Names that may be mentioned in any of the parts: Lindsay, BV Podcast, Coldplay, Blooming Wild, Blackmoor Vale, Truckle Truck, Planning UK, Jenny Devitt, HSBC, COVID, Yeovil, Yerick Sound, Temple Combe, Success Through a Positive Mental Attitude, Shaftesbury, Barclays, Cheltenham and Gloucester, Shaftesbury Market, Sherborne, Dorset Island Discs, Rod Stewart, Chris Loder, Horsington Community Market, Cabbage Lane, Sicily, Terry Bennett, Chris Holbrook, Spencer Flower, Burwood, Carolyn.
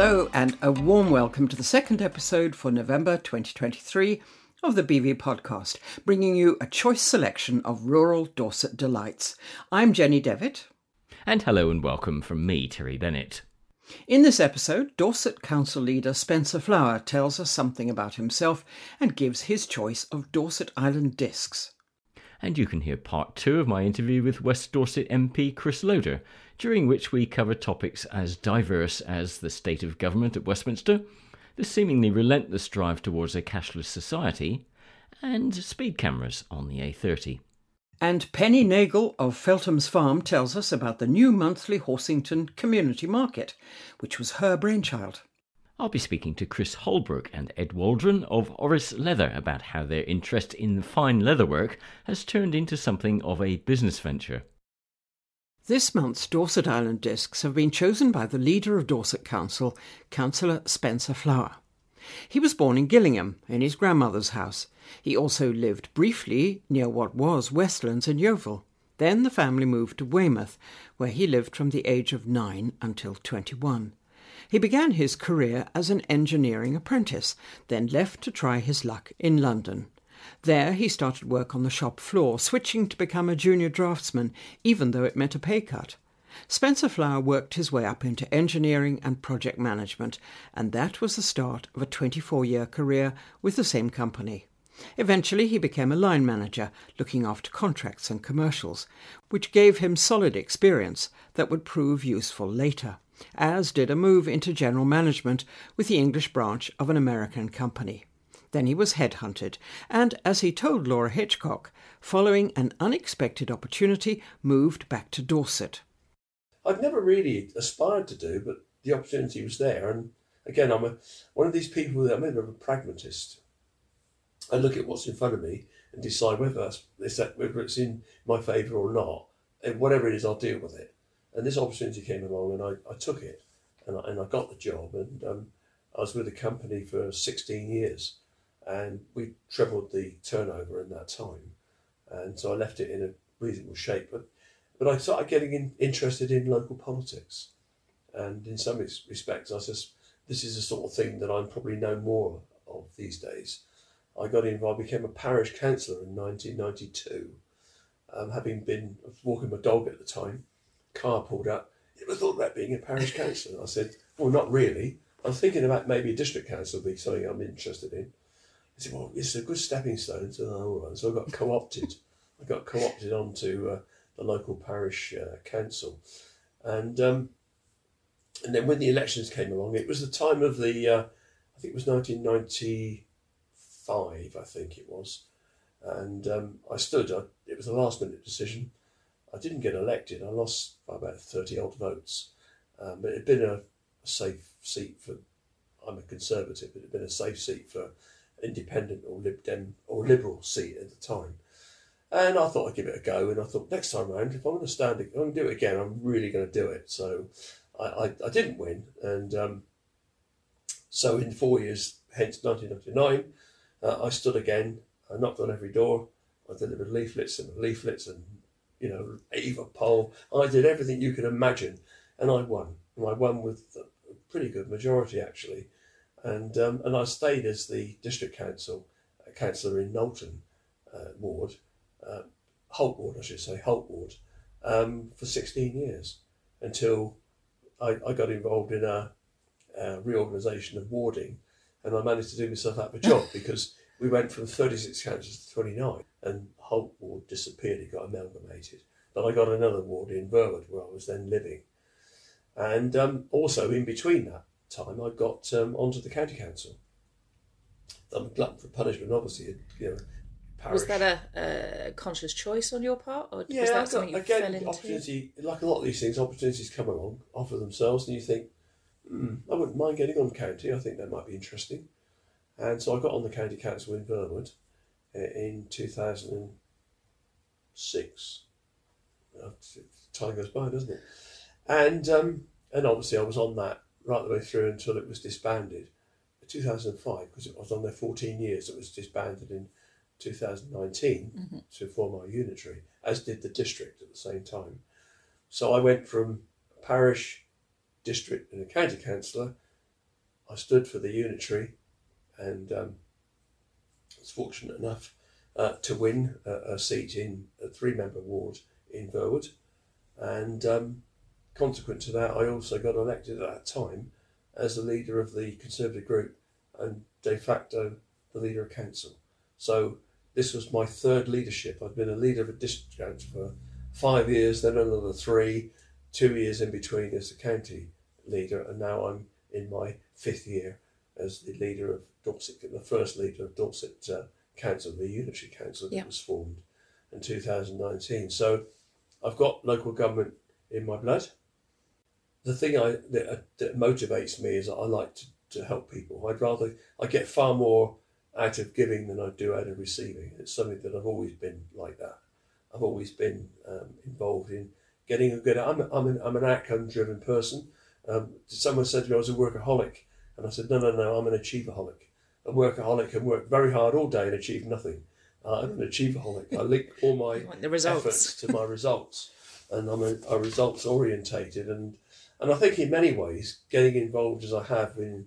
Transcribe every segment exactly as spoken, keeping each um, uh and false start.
Hello and a warm welcome to the second episode for November twenty twenty-three of the B V Podcast, bringing you a choice selection of rural Dorset delights. I'm Jenny Devitt. And hello and welcome from me, Terry Bennett. In this episode, Dorset Council leader Spencer Flower tells us something about himself and gives his choice of Dorset Island Discs. And you can hear part two of my interview with West Dorset M P Chris Loder, during which we cover topics as diverse as the state of government at Westminster, the seemingly relentless drive towards a cashless society, and speed cameras on the A thirty. And Penny Nagle of Feltham's Farm tells us about the new monthly Horsington Community Market, which was her brainchild. I'll be speaking to Chris Holbrook and Ed Waldron of Orris Leather about how their interest in fine leatherwork has turned into something of a business venture. This month's Dorset Island Discs have been chosen by the leader of Dorset Council, Councillor Spencer Flower. He was born in Gillingham, in his grandmother's house. He also lived briefly near what was Westlands and Yeovil. Then the family moved to Weymouth, where he lived from the age of nine until twenty-one. He began his career as an engineering apprentice, then left to try his luck in London. There he started work on the shop floor, switching to become a junior draftsman, even though it meant a pay cut. Spencer Flower worked his way up into engineering and project management, and that was the start of a twenty-four-year career with the same company. Eventually he became a line manager, looking after contracts and commercials, which gave him solid experience that would prove useful later, as did a move into general management with the English branch of an American company. Then he was headhunted, and, as he told Laura Hitchcock, following an unexpected opportunity, moved back to Dorset. I'd never really aspired to do, but the opportunity was there. And again, I'm a, one of these people that I'm a pragmatist. I look at what's in front of me and decide whether it's, that, whether it's in my favour or not. And whatever it is, I'll deal with it. And this opportunity came along and I, I took it and I, and I got the job. And um, I was with the company for sixteen years and we trebled the turnover in that time. And so I left it in a reasonable shape. But but I started getting in, interested in local politics. And in some respects, I says, this is the sort of thing that I'm probably no more of these days. I got involved, became a parish councillor in nineteen ninety-two, um, having been walking my dog at the time. Car pulled up. It was thought about being a parish councillor. I said, well, not really. I'm thinking about maybe a district council being something I'm interested in. I said, well, it's a good stepping stone. So, all right. So I got co-opted. I got co-opted onto uh, the local parish uh, council. And um, and then when the elections came along, it was the time of the, uh, I think it was nineteen ninety-five, I think it was. And um, I stood. I, it was a last minute decision. I didn't get elected. I lost by about thirty odd votes, um, but it had been a, a safe seat for, I'm a Conservative, but it had been a safe seat for Independent or Lib Dem or Liberal seat at the time. And I thought I'd give it a go. And I thought next time round, if I'm going to stand, I'm going to do it again, I'm really going to do it. So I, I, I didn't win. And um, so in four years, hence nineteen ninety-nine, uh, I stood again. I knocked on every door. I delivered leaflets and leaflets and you know, Eva poll. I did everything you could imagine, and I won. And I won with a pretty good majority, actually. And um, and I stayed as the district council uh, councillor in Knowlton uh, ward, uh, Holt ward, I should say, Holt ward, um, for sixteen years until I, I got involved in a, a reorganisation of warding, and I managed to do myself out of a job because we went from thirty-six councillors to twenty-nine, and Holt ward disappeared. It got amalgamated. But I got another ward in Burwood, where I was then living. And um, also, in between that time, I got um, onto the county council. I'm a glutton for punishment, obviously. You know, parish. Was that a, a conscious choice on your part? Or yeah, was that something got, you again, fell into? Opportunity, like a lot of these things, opportunities come along, offer themselves, and you think, mm, I wouldn't mind getting on county. I think that might be interesting. And so I got on the county council in Vermont in two thousand six. Time goes by, doesn't it? And um, and obviously I was on that right the way through until it was disbanded in two thousand five, because it was on there fourteen years. It was disbanded in two thousand nineteen mm-hmm. to form our unitary, as did the district at the same time. So I went from parish, district and a county councillor I stood for the unitary, and um, was fortunate enough uh, to win a, a seat in a three-member ward in Burwood, and um, consequent to that I also got elected at that time as the leader of the Conservative group and de facto the leader of council. So this was my third leadership. I've been a leader of a district for five years, then another three, two years in between as a county leader, and now I'm in my fifth year as the leader of Dorset, the first leader of Dorset uh, Council, the unitary council that yeah. was formed in two thousand nineteen. So I've got local government in my blood. The thing I, that, that motivates me is that I like to, to help people. I'd rather, I get far more out of giving than I do out of receiving. It's something that I've always been like that. I've always been um, involved in getting a good, I'm, I'm, an, I'm an outcome driven person. Um, someone said to me I was a workaholic, and I said, no, no, no, I'm an achievaholic. A workaholic can work very hard all day and achieve nothing. Uh, I'm an achievaholic. I link all my efforts to my results, and I'm a, a results orientated. And and I think in many ways, getting involved as I have in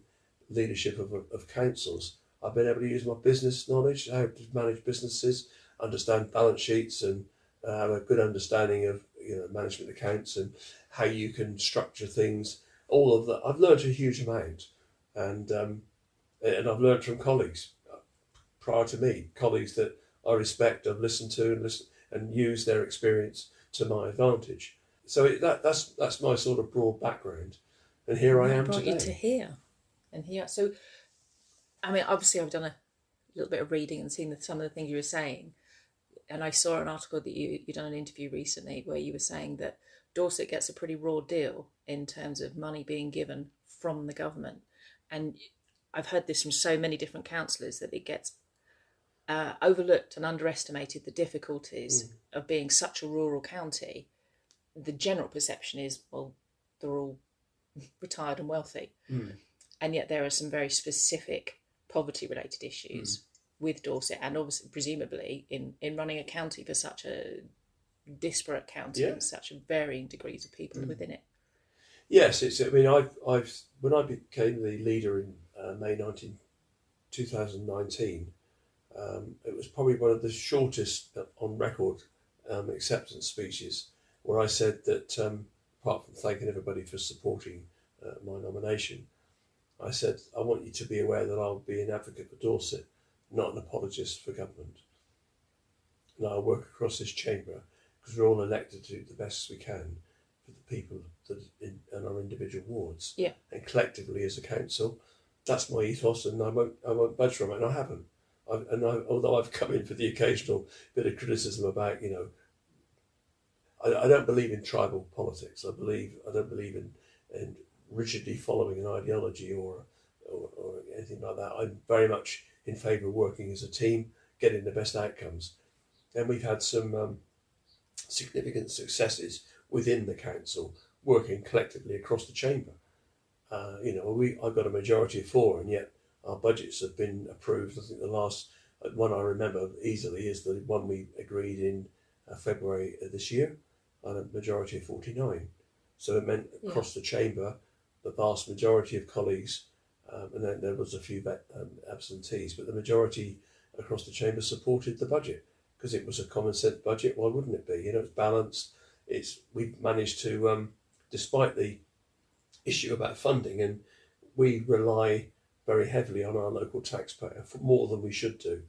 leadership of, of councils, I've been able to use my business knowledge, how to manage businesses, understand balance sheets, and uh, have a good understanding of you know management accounts and how you can structure things. All of that, I've learned a huge amount, and um, and I've learned from colleagues prior to me, colleagues that I respect, I've listened to and listen and use their experience to my advantage. So it, that that's that's my sort of broad background, and here I, I am brought today. You to here, and here. So, I mean, obviously, I've done a little bit of reading and seen some of the things you were saying, and I saw an article that you you done an interview recently where you were saying that Dorset gets a pretty raw deal in terms of money being given from the government, and I've heard this from so many different councillors that it gets uh, overlooked and underestimated, the difficulties mm. of being such a rural county. The general perception is, well, they're all retired and wealthy, mm. and yet there are some very specific poverty-related issues mm. with Dorset, and obviously, presumably, in, in running a county for such a disparate county, yeah. with such varying degrees of people mm. within it. Yes, it's. I mean, I've I've when I became the leader in uh, May nineteenth, twenty nineteen, um, it was probably one of the shortest on record um, acceptance speeches, where I said that, um, apart from thanking everybody for supporting uh, my nomination, I said, I want you to be aware that I'll be an advocate for Dorset, not an apologist for government. And I'll work across this chamber, because we're all elected to do the best we can for the people that in, in our individual wards. Yeah. And collectively as a council, that's my ethos, and I won't, I won't budge from it, and I haven't. I've, and I, although I've come in for the occasional bit of criticism about, you know, I don't believe in tribal politics. I believe I don't believe in, in rigidly following an ideology or, or or anything like that. I'm very much in favour of working as a team, getting the best outcomes. And we've had some um, significant successes within the council, working collectively across the chamber. Uh, you know, we I've got a majority of four, and yet our budgets have been approved. I think the last one I remember easily is the one we agreed in uh, February of this year. And a majority of forty-nine. So it meant across yeah. the chamber, the vast majority of colleagues, um, and then there was a few vet, um, absentees, but the majority across the chamber supported the budget, because it was a common sense budget. Why wouldn't it be? You know, it's balanced. It's We've managed to, um, despite the issue about funding, and we rely very heavily on our local taxpayer for more than we should do.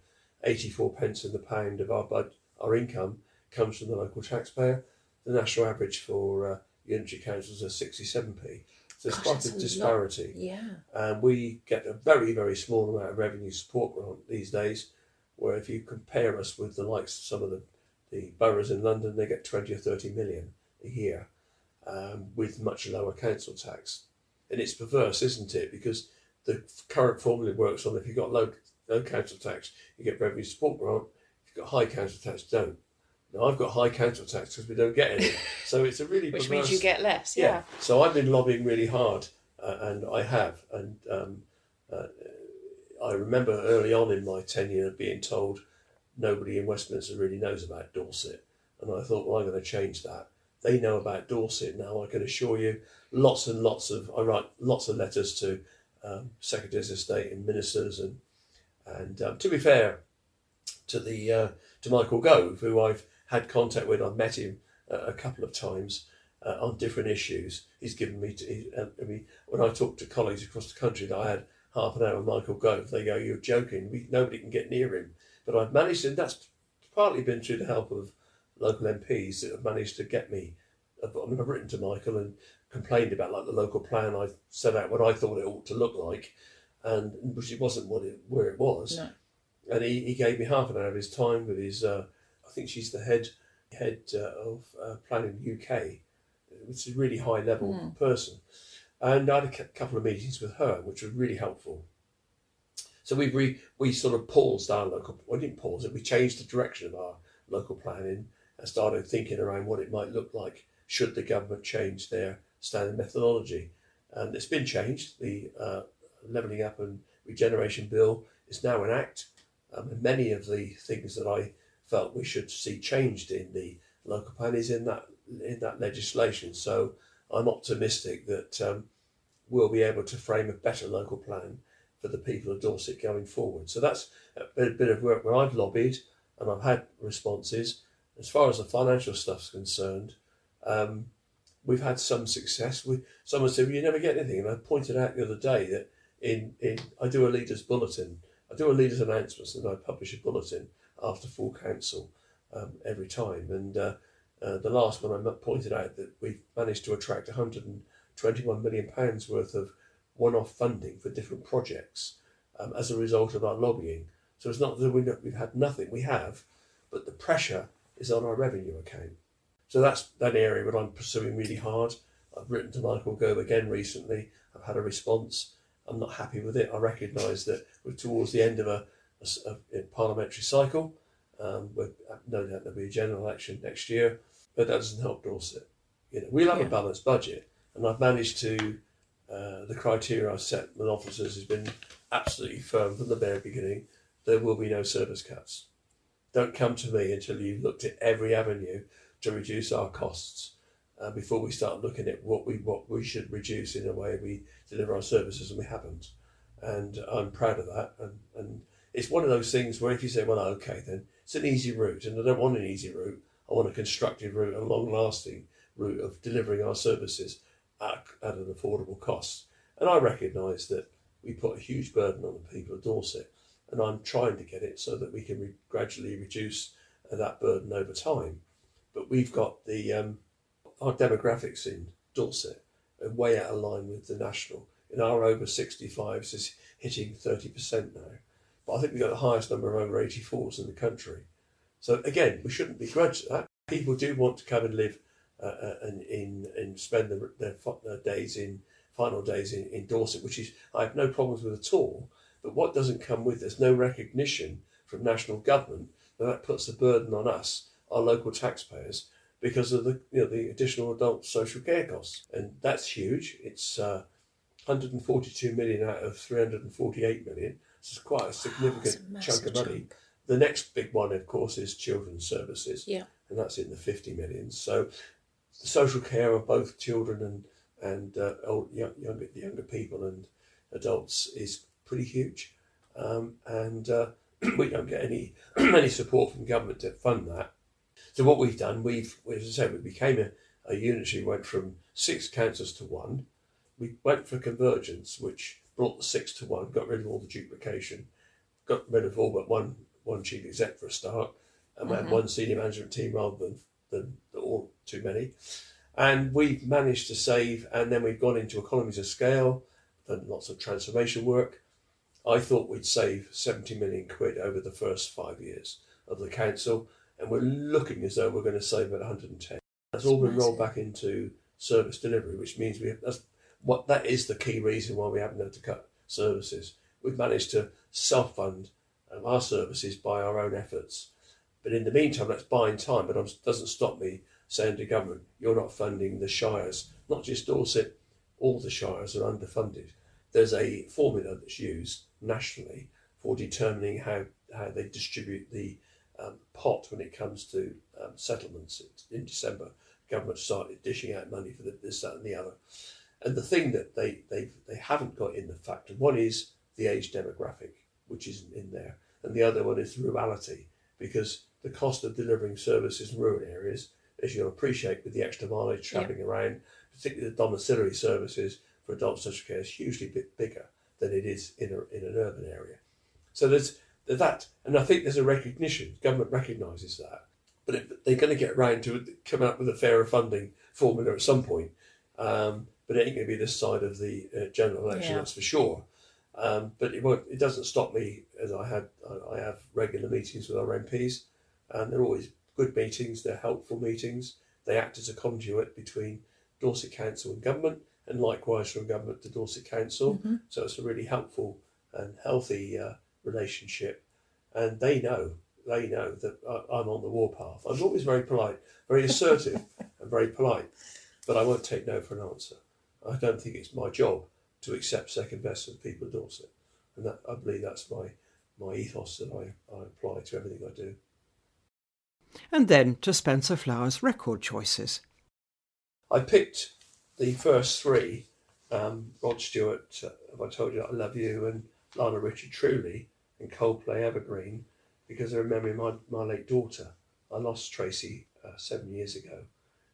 eighty-four pence in the pound of our bud, our income comes from the local taxpayer. The national average for uh, unitary councils is sixty-seven p. So it's quite a disparity. Lot. Yeah. And we get a very, very small amount of revenue support grant these days, where if you compare us with the likes of some of the, the boroughs in London, they get twenty or thirty million a year um, with much lower council tax. And it's perverse, isn't it? Because the current formula works on if you've got low, low council tax, you get revenue support grant. If you've got high council tax, don't. Now, I've got high council tax because we don't get any, so it's a really which perverse... means you get less. Yeah. yeah. So I've been lobbying really hard, uh, and I have, and um, uh, I remember early on in my tenure being told nobody in Westminster really knows about Dorset, and I thought, well, I'm going to change that. They know about Dorset now. I can assure you, lots and lots of I write lots of letters to um, secretaries of state and ministers, and and um, to be fair to the uh, to Michael Gove, who I've had contact with, I've met him uh, a couple of times uh, on different issues. He's given me to, he, uh, I mean, when I talk to colleagues across the country that I had half an hour with Michael Gove, they go, "You're joking. We, nobody can get near him." But I've managed, and that's partly been through the help of local M Ps that have managed to get me. I've, I've written to Michael and complained about like the local plan. I set out what I thought it ought to look like, and which it wasn't what it where it was. No. And he, he gave me half an hour of his time with his. Uh, I think she's the head head uh, of uh, Planning U K, which is a really high level mm. person. And I had a couple of meetings with her, which were really helpful. So we re, we sort of paused our local. We didn't pause it. We changed the direction of our local planning and started thinking around what it might look like should the government change their standard methodology. And it's been changed. The uh, Levelling Up and Regeneration Bill is now in act. Um, and many of the things that I felt we should see changed in the local plan is in that in that legislation. So I'm optimistic that um, we'll be able to frame a better local plan for the people of Dorset going forward. So that's a bit, a bit of work where I've lobbied and I've had responses. As far as the financial stuff's concerned, um, we've had some success. We, someone said, well, you never get anything. And I pointed out the other day that in, in I do a leader's bulletin. I do a leader's announcements and I publish a bulletin after full council um, every time. And uh, uh, the last one I pointed out that we've managed to attract one hundred twenty-one million pounds worth of one-off funding for different projects um, as a result of our lobbying. So it's not that we know, we've had nothing, we have, but the pressure is on our revenue account. So that's that area that I'm pursuing really hard. I've written to Michael Gove again recently. I've had a response. I'm not happy with it. I recognise that we're towards the end of a, a, a parliamentary cycle. Um, we're, no doubt there'll be a general election next year, but that doesn't help Dorset. You know, we'll have yeah. a balanced budget, and I've managed to. Uh, the criteria I've set with officers has been absolutely firm from the very beginning. There will be no service cuts. Don't come to me until you've looked at every avenue to reduce our costs uh, before we start looking at what we what we should reduce in a way we deliver our services, and we haven't. And I'm proud of that. And, and it's one of those things where if you say, well, okay, then it's an easy route, and I don't want an easy route. I want a constructive route, a long-lasting route of delivering our services at an affordable cost. And I recognise that we put a huge burden on the people of Dorset, and I'm trying to get it so that we can re- gradually reduce uh, that burden over time. But we've got the um, our demographics in Dorset are way out of line with the national. In our over sixty-fives is hitting thirty percent now, but I think we've got the highest number of over eighty-fours in the country. So again, we shouldn't begrudge that. People do want to come and live Uh, and in and spend their, their, their days in final days in, in Dorset, which is I have no problems with at all. But what doesn't come with there's no recognition from national government that that puts a burden on us, our local taxpayers, because of the you know the additional adult social care costs, and that's huge. It's uh, one hundred forty-two million out of three hundred forty-eight million. So it's quite a significant wow, a chunk of money. Chunk. The next big one, of course, is children's services, yeah, and that's in the fifty million. So the social care of both children and and uh, old, young, younger younger people and adults is pretty huge, um, and uh, we don't get any any support from government to fund that. So what we've done, we've as I said, we became a, a unitary. We went from six councils to one. We went for convergence, which brought the six to one, got rid of all the duplication, got rid of all but one one chief exec for a start, and mm-hmm. we had one senior management team rather than than all. Too many, and we've managed to save, and then we've gone into economies of scale, done lots of transformation work. I thought we'd save seventy million quid over the first five years of the council, and we're looking as though we're going to save about one hundred ten. That's all been rolled back into service delivery, which means we have, that's what that is the key reason why we haven't had to cut services. We've managed to self-fund um, our services by our own efforts, but in the meantime, that's buying time, but it doesn't stop me saying to government, you're not funding the shires, not just Dorset, all the shires are underfunded. There's a formula that's used nationally for determining how, how they distribute the um, pot when it comes to um, settlements. It's in December, government started dishing out money for the, this, that and the other. And the thing that they they they haven't got in the factor, one is the age demographic, which isn't in there, and the other one is rurality, because the cost of delivering services in rural areas, as you'll appreciate, with the extra mileage travelling yeah. around, particularly the domiciliary services for adult social care, is hugely bit bigger than it is in a, in an urban area. So there's that, and I think there's a recognition. Government recognises that, but it, they're going to get around to coming up with a fairer funding formula at some point. Um, but it ain't going to be this side of the uh, general election, yeah. that's for sure. Um, but it won't, it doesn't stop me, as I had I, I have regular meetings with our M Ps, and they're always good meetings. They're helpful meetings. They act as a conduit between Dorset Council and government, and likewise from government to Dorset Council. Mm-hmm. So it's a really helpful and healthy uh, relationship. And they know, they know that I, I'm on the warpath. I'm always very polite, very assertive, and very polite. But I won't take no for an answer. I don't think it's my job to accept second best from people at Dorset. And that, I believe that's my, my ethos that I, I apply to everything I do. And then to Spencer Flower's record choices. I picked the first three, um, Rod Stewart, uh, Have I Told You That I Love You, and Lionel Richie Truly, and Coldplay Evergreen, because I remember my, my late daughter. I lost Tracy uh, seven years ago.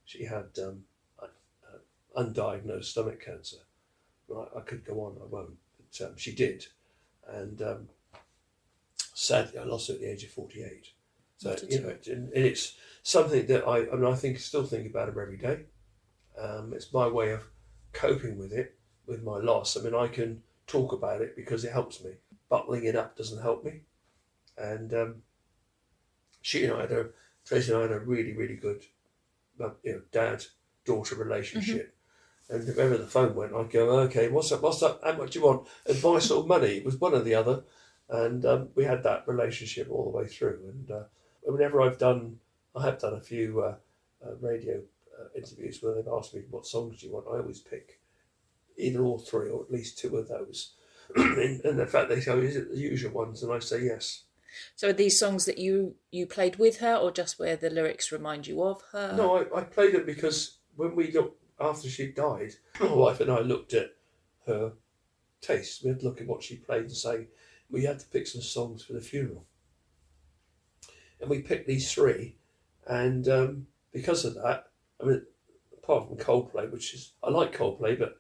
She had... Um, undiagnosed stomach cancer. Well, I, I could go on, I won't, but um, she did. And um, sadly, I lost her at the age of forty-eight. So, you know, it, and it's something that I, I mean, I think still think about her every day. Um, it's my way of coping with it, with my loss. I mean, I can talk about it because it helps me. Buckling it up doesn't help me. And um, she and I had a, Tracy and I had a really, really good, you know, dad-daughter relationship. Mm-hmm. And whenever the phone went, I'd go, okay, what's up, what's up, how much do you want? Advice or money? It was one or the other. And um, we had that relationship all the way through. And uh, whenever I've done, I have done a few uh, uh, radio uh, interviews where they've asked me, what songs do you want? I always pick either all three or at least two of those. and, and in fact, they say, is it the usual ones? And I say, yes. So are these songs that you, you played with her, or just where the lyrics remind you of her? No, I, I played them because when we got... after she died, my wife and I looked at her tastes. We had to look at what she played and say, we had to pick some songs for the funeral. And we picked these three. And um, because of that, I mean, apart from Coldplay, which is, I like Coldplay, but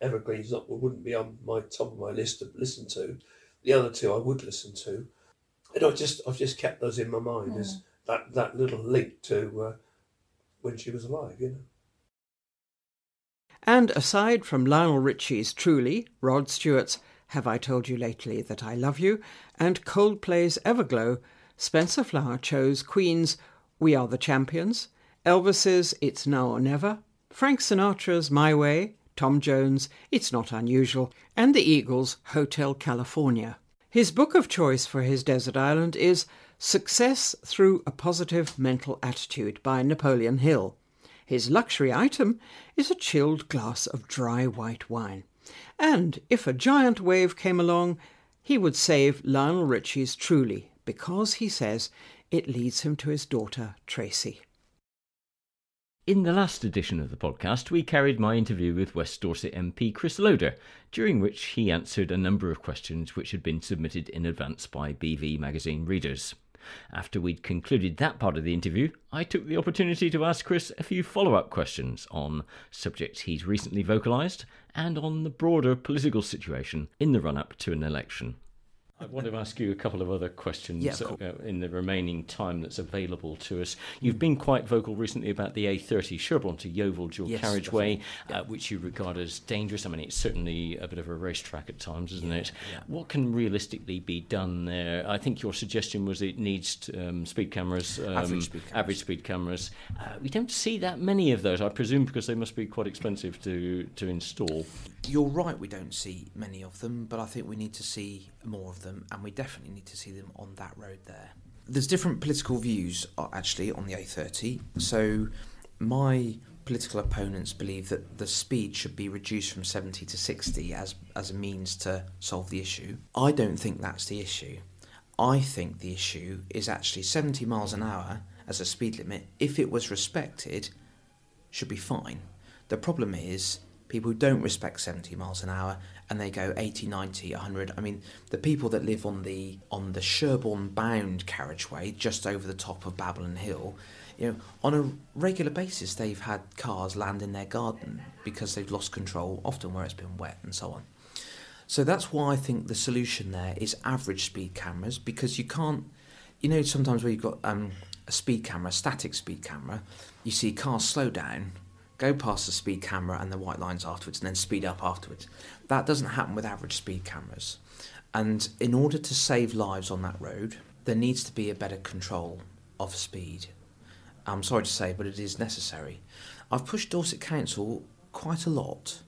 Evergreen's not, wouldn't be on my top of my list to listen to. The other two I would listen to. And I just, I've just kept those in my mind mm. as that, that little link to uh, when she was alive, you know. And aside from Lionel Richie's Truly, Rod Stewart's Have I Told You Lately That I Love You, and Coldplay's Everglow, Spencer Flower chose Queen's We Are the Champions, Elvis's It's Now or Never, Frank Sinatra's My Way, Tom Jones' It's Not Unusual, and the Eagles' Hotel California. His book of choice for his desert island is Success Through a Positive Mental Attitude by Napoleon Hill. His luxury item is a chilled glass of dry white wine. And if a giant wave came along, he would save Lionel Richie's Truly, because, he says, it leads him to his daughter, Tracy. In the last edition of the podcast, we carried my interview with West Dorset M P Chris Loder, during which he answered a number of questions which had been submitted in advance by B V magazine readers. After we'd concluded that part of the interview, I took the opportunity to ask Chris a few follow-up questions on subjects he's recently vocalised and on the broader political situation in the run-up to an election. I want to ask you a couple of other questions yeah, of uh, in the remaining time that's available to us. You've been quite vocal recently about the A thirty Sherborne to Yeovil dual yes, carriageway, yeah. uh, which you regard as dangerous. I mean, it's certainly a bit of a racetrack at times, isn't yeah, it? Yeah. What can realistically be done there? I think your suggestion was it needs um, speed cameras, um, average speed cameras. Average speed cameras. Uh, we don't see that many of those, I presume, because they must be quite expensive to, to install. You're right, we don't see many of them, but I think we need to see more of them, and we definitely need to see them on that road there. There's different political views, actually, on the A thirty. So my political opponents believe that the speed should be reduced from seventy to sixty as, as a means to solve the issue. I don't think that's the issue. I think the issue is actually seventy miles an hour as a speed limit, if it was respected, should be fine. The problem is... people who don't respect seventy miles an hour and they go eighty, ninety, one hundred. I mean, the people that live on the on the Sherborne bound carriageway just over the top of Babylon Hill, you know, on a regular basis they've had cars land in their garden because they've lost control, often where it's been wet and so on. So that's why I think the solution there is average speed cameras, because you can't, you know, sometimes where you've got um, a speed camera, a static speed camera, you see cars slow down, go past the speed camera and the white lines afterwards, and then speed up afterwards. That doesn't happen with average speed cameras. And in order to save lives on that road, there needs to be a better control of speed. I'm sorry to say, but it is necessary. I've pushed Dorset Council quite a lot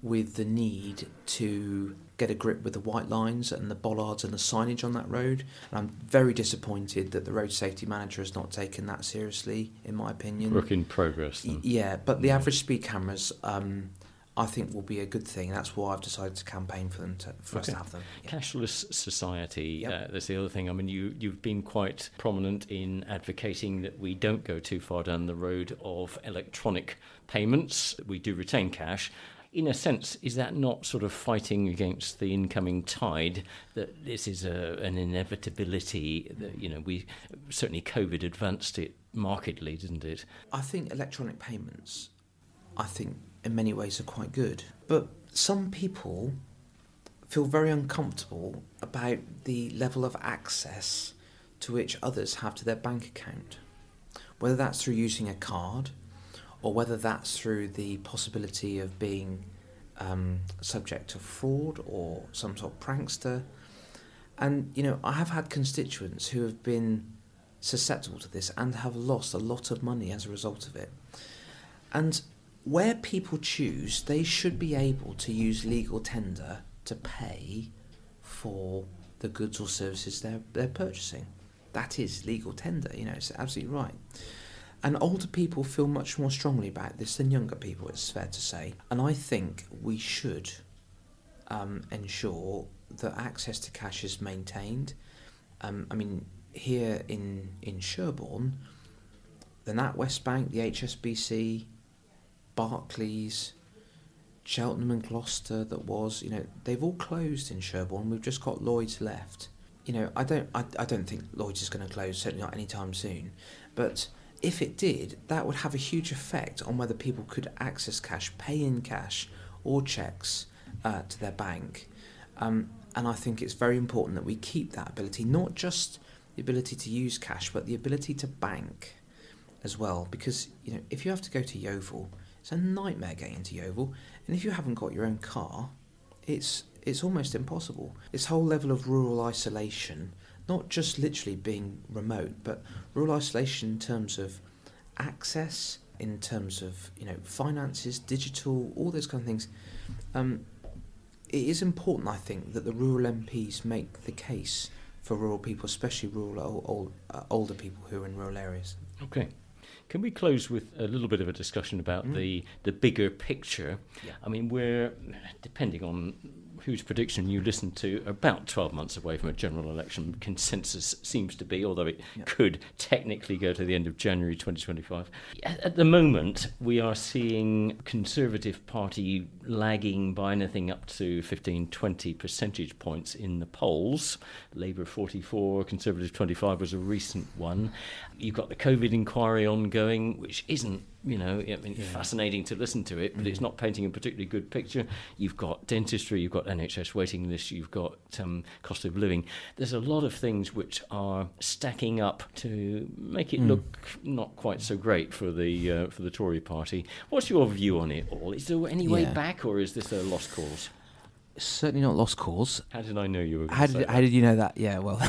with the need to get a grip with the white lines and the bollards and the signage on that road. And I'm very disappointed that the road safety manager has not taken that seriously, in my opinion. Work in progress, then. Yeah, but the yeah. average speed cameras, um, I think, will be a good thing. That's why I've decided to campaign for them to, for okay. us to have them. Yeah. Cashless society, yep. uh, that's the other thing. I mean, you, you've been quite prominent in advocating that we don't go too far down the road of electronic payments. We do retain cash. In a sense, is that not sort of fighting against the incoming tide, that this is a, an inevitability that, you know, we certainly COVID advanced it markedly, didn't it? I think electronic payments, I think in many ways are quite good. But some people feel very uncomfortable about the level of access to which others have to their bank account, whether that's through using a card, or whether that's through the possibility of being um, subject to fraud or some sort of prankster. And, you know, I have had constituents who have been susceptible to this and have lost a lot of money as a result of it. And where people choose, they should be able to use legal tender to pay for the goods or services they're, they're purchasing. That is legal tender, you know, it's absolutely right. And older people feel much more strongly about this than younger people, it's fair to say. And I think we should um, ensure that access to cash is maintained. Um, I mean, here in, in Sherborne, the NatWest Bank, the H S B C, Barclays, Cheltenham and Gloucester that was, you know, they've all closed in Sherborne. We've just got Lloyds left. You know, I don't, I, I don't think Lloyds is going to close, certainly not anytime soon. But if it did, that would have a huge effect on whether people could access cash, pay in cash or cheques uh, to their bank. Um, and I think it's very important that we keep that ability, not just the ability to use cash, but the ability to bank as well. Because, you know, if you have to go to Yeovil, it's a nightmare getting into Yeovil. And if you haven't got your own car, it's it's almost impossible. This whole level of rural isolation, not just literally being remote, but rural isolation in terms of access, in terms of, you know, finances, digital, all those kind of things. Um, it is important, I think, that the rural M Ps make the case for rural people, especially rural old, old, uh, older people who are in rural areas. Okay. Can we close with a little bit of a discussion about mm. the, the bigger picture? Yeah. I mean, we're, depending on whose prediction you listen to, about twelve months away from a general election. Consensus seems to be, although it yeah. could technically go to the end of January twenty twenty-five. At the moment, we are seeing Conservative Party lagging by anything up to fifteen, twenty percentage points in the polls. Labour forty-four, Conservative twenty-five was a recent one. You've got the COVID inquiry ongoing, which isn't, you know, I mean, yeah. fascinating to listen to it, but mm-hmm. it's not painting a particularly good picture. You've got dentistry, you've got N H S waiting lists, you've got um, cost of living. There's a lot of things which are stacking up to make it mm. look not quite so great for the uh, for the Tory party. What's your view on it all? Is there any yeah. way back, or is this a lost cause? Certainly not lost cause. How did I know you were going how to did, say How that? did you know that? Yeah, well,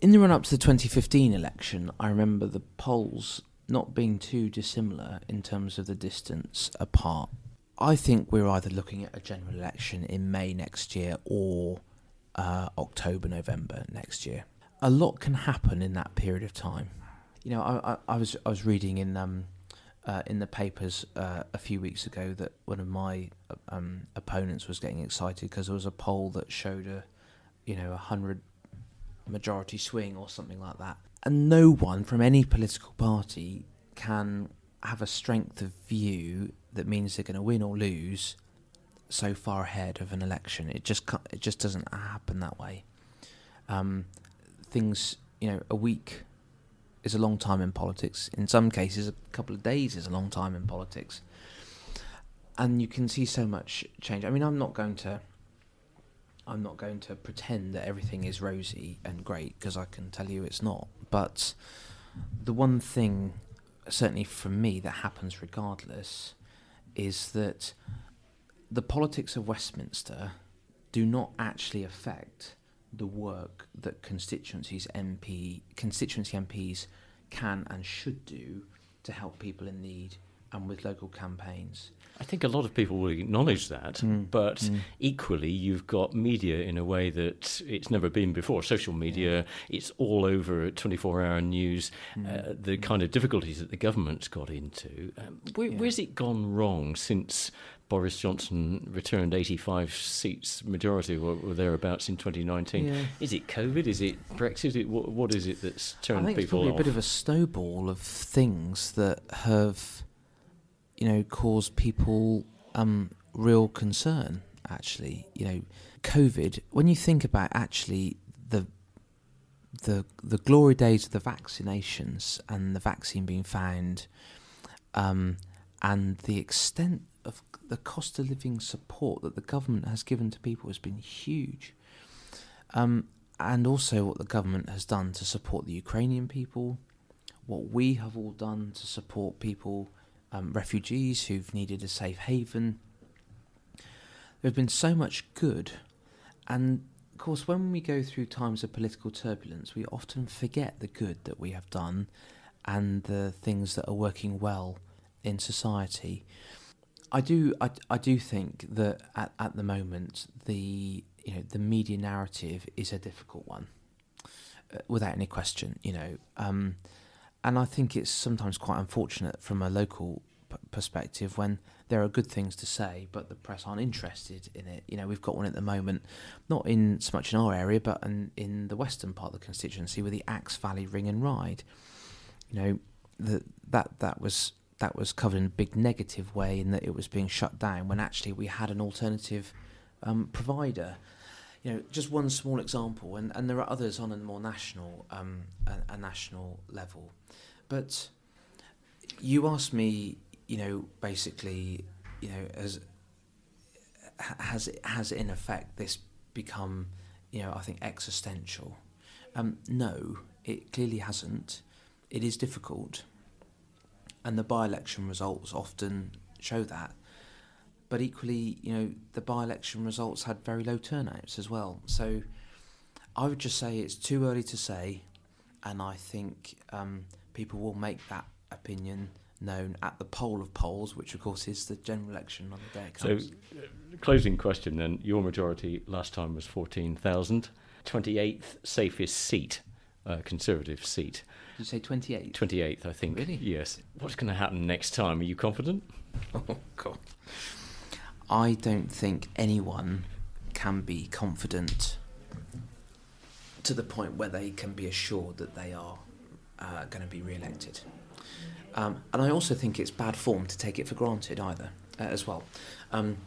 in the run-up to the twenty fifteen election, I remember the polls not being too dissimilar in terms of the distance apart. I think we're either looking at a general election in May next year or uh, October, November next year. A lot can happen in that period of time. You know, I, I, I was I was reading in um uh, in the papers uh, a few weeks ago that one of my um, opponents was getting excited because there was a poll that showed a, you know, a hundred majority swing or something like that. And no one from any political party can have a strength of view that means they're going to win or lose so far ahead of an election. It just can't, it just doesn't happen that way. Um, things, you know, a week is a long time in politics. In some cases, a couple of days is a long time in politics. And you can see so much change. I mean, I'm not going to, I'm not going to pretend that everything is rosy and great, because I can tell you it's not. But the one thing, certainly for me, that happens regardless is that the politics of Westminster do not actually affect the work that constituencies M P, constituency M Ps can and should do to help people in need and with local campaigns. I think a lot of people will acknowledge that, mm. but mm. equally you've got media in a way that it's never been before. Social media, yeah. It's all over twenty-four hour news, mm. uh, the kind of difficulties that the government's got into. Um, where, yeah. Where's it gone wrong since Boris Johnson returned eighty-five seats majority or, or thereabouts in twenty nineteen? Yeah. Is it COVID? Is it Brexit? It, what, what is it that's turned people off? I think it's probably off? a bit of a snowball of things that have... you know, cause people um, real concern, actually. You know, COVID, when you think about actually the the the glory days of the vaccinations and the vaccine being found, um, and the extent of the cost of living support that the government has given to people has been huge. Um, and also what the government has done to support the Ukrainian people, what we have all done to support people... Um, refugees who've needed a safe haven. There's been so much good, and of course when we go through times of political turbulence we often forget the good that we have done and the things that are working well in society. I do I, I do think that at, at the moment the you know the media narrative is a difficult one, uh, without any question, you know um and I think it's sometimes quite unfortunate from a local p- perspective when there are good things to say, but the press aren't interested in it. You know, we've got one at the moment, not in so much in our area, but in, in the western part of the constituency with the Axe Valley Ring and Ride. You know, the, that that was that was covered in a big negative way in that it was being shut down when actually we had an alternative um, provider. You know, just one small example, and, and there are others on a more national, um, a, a national level. But you asked me, you know, basically, you know, as has it has in effect this become, you know, I think existential? Um, no, it clearly hasn't. It is difficult, and the by-election results often show that. But equally, you know, the by-election results had very low turnouts as well. So I would just say it's too early to say, and I think um, people will make that opinion known at the poll of polls, which of course is the general election on the day it comes. So, uh, closing question then. Your majority last time was fourteen thousand. twenty-eighth safest seat, uh, Conservative seat. Did you say twenty-eighth? twenty-eighth, I think. Really? Yes. What's going to happen next time? Are you confident? Oh, God. I don't think anyone can be confident to the point where they can be assured that they are uh, going to be re-elected. Um, and I also think it's bad form to take it for granted either, uh, as well. Um,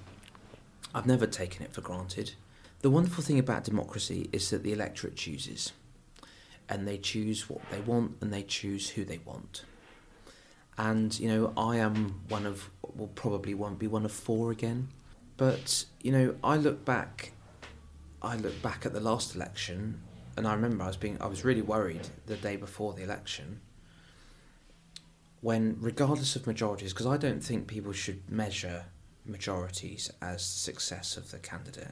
I've never taken it for granted. The wonderful thing about democracy is that the electorate chooses, and they choose what they want, and they choose who they want. And, you know, I am one of, well, probably won't be one of four again. But, you know, I look back, I look back at the last election, and I remember I was being, I was really worried the day before the election when, regardless of majorities, because I don't think people should measure majorities as success of the candidate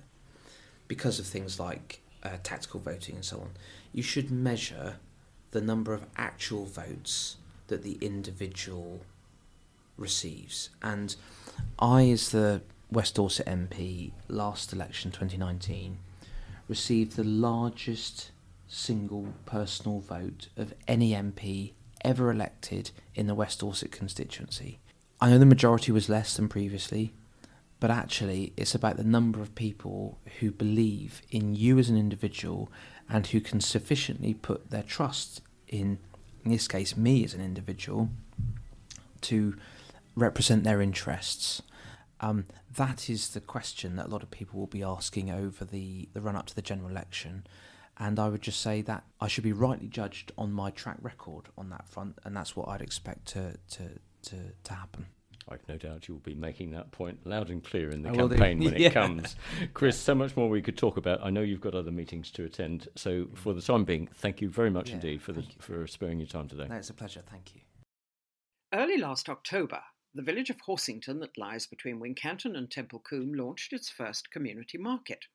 because of things like uh, tactical voting and so on. You should measure the number of actual votes that the individual receives. And I, as the West Dorset M P, last election twenty nineteen, received the largest single personal vote of any M P ever elected in the West Dorset constituency. I know the majority was less than previously, but actually it's about the number of people who believe in you as an individual and who can sufficiently put their trust in in this case, me as an individual, to represent their interests? Um, that is the question that a lot of people will be asking over the, the run-up to the general election. And I would just say that I should be rightly judged on my track record on that front, and that's what I'd expect to to, to, to happen. I've no doubt you will be making that point loud and clear in the I campaign when yeah. it comes. Chris, so much more we could talk about. I know you've got other meetings to attend. So for the time being, thank you very much yeah, indeed for the, for sparing your time today. No, it's a pleasure. Thank you. Early last October, the village of Horsington that lies between Wincanton and Temple Combe launched its first community market.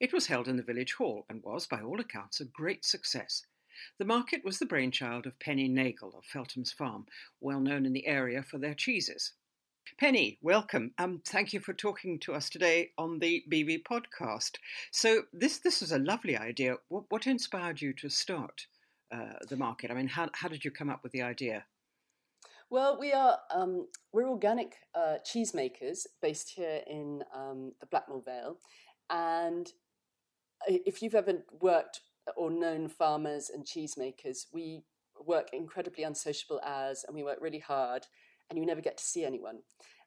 It was held in the village hall and was, by all accounts, a great success. The market was the brainchild of Penny Nagle of Feltham's Farm, well known in the area for their cheeses. Penny, welcome. Um, thank you for talking to us today on the B V Podcast. So this this is a lovely idea. What, what inspired you to start uh, the market? I mean, how how did you come up with the idea? Well, we are um, we're organic uh, cheesemakers based here in um, the Blackmoor Vale, and if you've ever worked or known farmers and cheesemakers, we work incredibly unsociable hours, and we work really hard. And you never get to see anyone.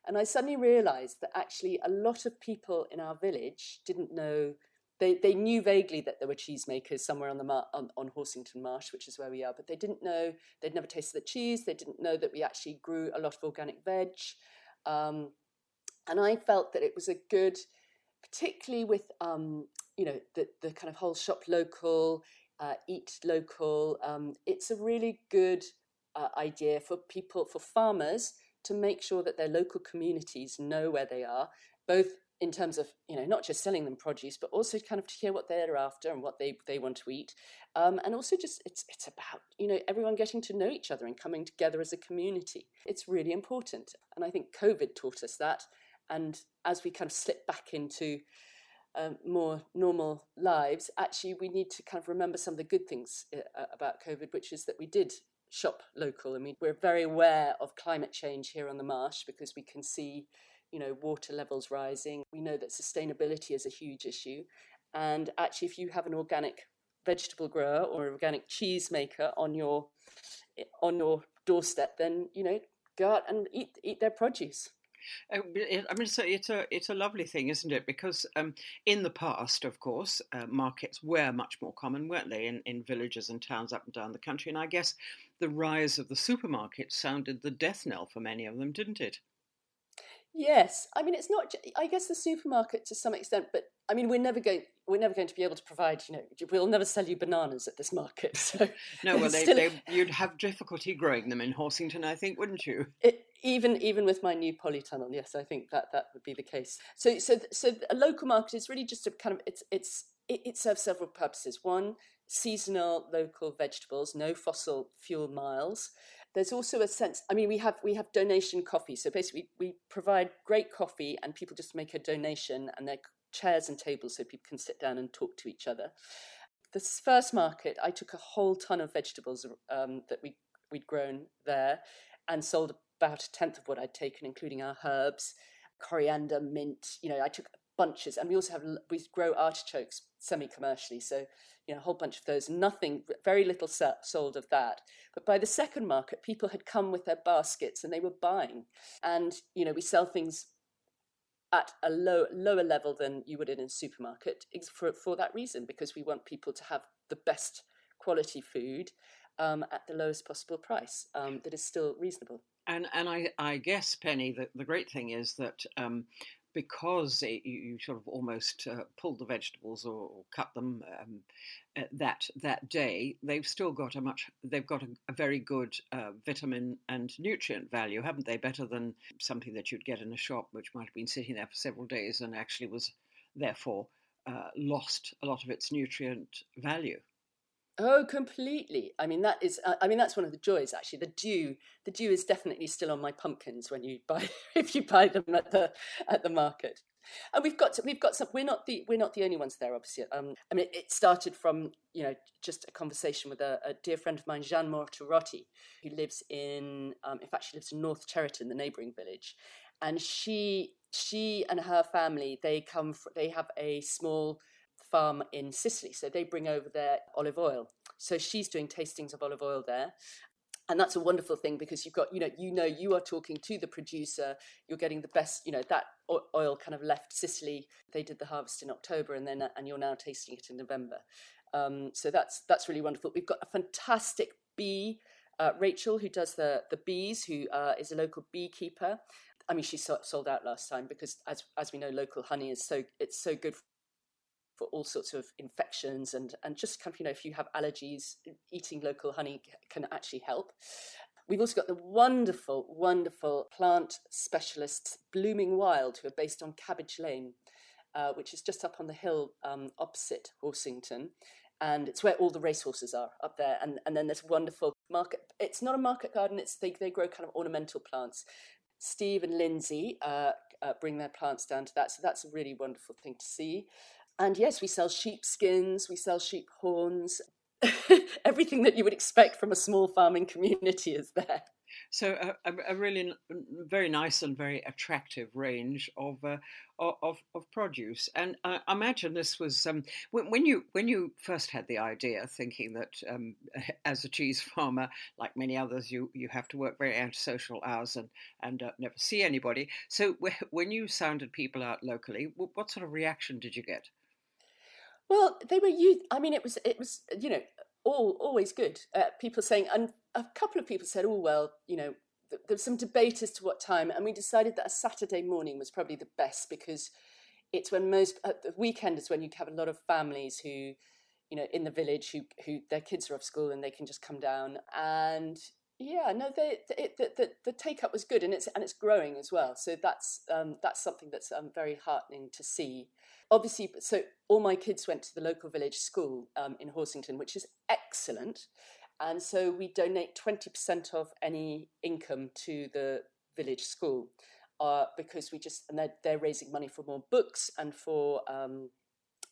And I suddenly realised that actually a lot of people in our village didn't know, they, they knew vaguely that there were cheesemakers somewhere on the mar- on, on Horsington Marsh, which is where we are, but they didn't know, they'd never tasted the cheese, they didn't know that we actually grew a lot of organic veg. Um, and I felt that it was a good, particularly with, um, you know, the, the kind of whole shop local, uh, eat local, um, it's a really good Uh, idea for people, for farmers, to make sure that their local communities know where they are, both in terms of, you know, not just selling them produce, but also kind of to hear what they're after and what they, they want to eat. Um, and also just it's it's about, you know, everyone getting to know each other and coming together as a community. It's really important. And I think COVID taught us that. And as we kind of slip back into Um, more normal lives, actually we need to kind of remember some of the good things uh, about COVID, which is that we did shop local, and we we're very aware of climate change here on the marsh because we can see, you know, water levels rising. We know that sustainability is a huge issue, and actually if you have an organic vegetable grower or an organic cheese maker on your on your doorstep, then, you know, go out and eat eat their produce. I mean, so it's a it's a lovely thing, isn't it? Because um, in the past, of course, uh, markets were much more common, weren't they, in, in villages and towns up and down the country? And I guess the rise of the supermarket sounded the death knell for many of them, didn't it? Yes, I mean, it's not. I guess the supermarket to some extent, but I mean, we're never going. We're never going to be able to provide. You know, we'll never sell you bananas at this market. So no, well, they, they, you'd have difficulty growing them in Horsington, I think, wouldn't you? It, Even even with my new polytunnel, yes, I think that that would be the case. So so so a local market is really just a kind of it's it's it, it serves several purposes. One, seasonal local vegetables, no fossil fuel miles. There's also a sense. I mean, we have we have donation coffee. So basically, we, we provide great coffee, and people just make a donation, and there are chairs and tables so people can sit down and talk to each other. This first market, I took a whole ton of vegetables um, that we we'd grown there, and sold about a tenth of what I'd taken, including our herbs, coriander, mint. You know, I took bunches, and we also have we grow artichokes semi-commercially, so, you know, a whole bunch of those. Nothing, very little sold of that. But by the second market, people had come with their baskets and they were buying. And, you know, we sell things at a low, lower level than you would in a supermarket for for that reason, because we want people to have the best quality food um, at the lowest possible price um, that is still reasonable. And and I, I guess, Penny, the, the great thing is that um, because it, you, you sort of almost uh, pulled the vegetables or, or cut them um, uh, that that day, they've still got a much they've got a, a very good uh, vitamin and nutrient value, haven't they? Better than something that you'd get in a shop, which might have been sitting there for several days and actually was therefore uh, lost a lot of its nutrient value. Oh, completely. I mean, that is, I mean, that's one of the joys, actually. The dew, the dew is definitely still on my pumpkins when you buy, if you buy them at the, at the market. And we've got, to, we've got some, we're not the, we're not the only ones there, obviously. Um, I mean, it started from, you know, just a conversation with a, a dear friend of mine, Jeanne Mortarotti, who lives in, um, in fact, she lives in North Cheriton, the neighbouring village. And she, she and her family, they come, from, they have a small farm in Sicily, so they bring over their olive oil. So she's doing tastings of olive oil there, And that's a wonderful thing, because you've got, you know, you know, you are talking to the producer, you're getting the best, you know, that oil kind of left Sicily. They did the harvest in October, and then and you're now tasting it in November. Um, so that's that's really wonderful. We've got a fantastic bee, uh, Rachel, who does the, the bees, who uh, is a local beekeeper. I mean, she sold out last time because, as as we know, local honey is so, it's so good for for all sorts of infections and, and just kind of, you know, if you have allergies, eating local honey can actually help. We've also got the wonderful, wonderful plant specialists, Blooming Wild, who are based on Cabbage Lane, uh, which is just up on the hill um, opposite Horsington. And it's where all the racehorses are up there. And, and then there's wonderful market. It's not a market garden. It's they, they grow kind of ornamental plants. Steve and Lindsay uh, uh, bring their plants down to that. So that's a really wonderful thing to see. And yes, we sell sheep skins, we sell sheep horns. Everything that you would expect from a small farming community is there. So a, a really very nice and very attractive range of uh, of of produce. And I imagine this was um, when, when you when you first had the idea, thinking that um, as a cheese farmer, like many others, you, you have to work very antisocial hours and and uh, never see anybody. So when you sounded people out locally, what sort of reaction did you get? Well, they were youth. I mean, it was it was you know all always good. Uh, people saying, and a couple of people said, "Oh well, you know, th- there was some debate as to what time," and we decided that a Saturday morning was probably the best, because it's when most uh, the weekend is when you have a lot of families who, you know, in the village who who their kids are off school and they can just come down. And yeah, no, they, they, it, the the the take up was good, and it's and it's growing as well. So that's um, that's something that's um, very heartening to see. Obviously, so all my kids went to the local village school um, in Horsington, which is excellent. And so we donate twenty percent of any income to the village school uh, because we just, and they're, they're raising money for more books and for um,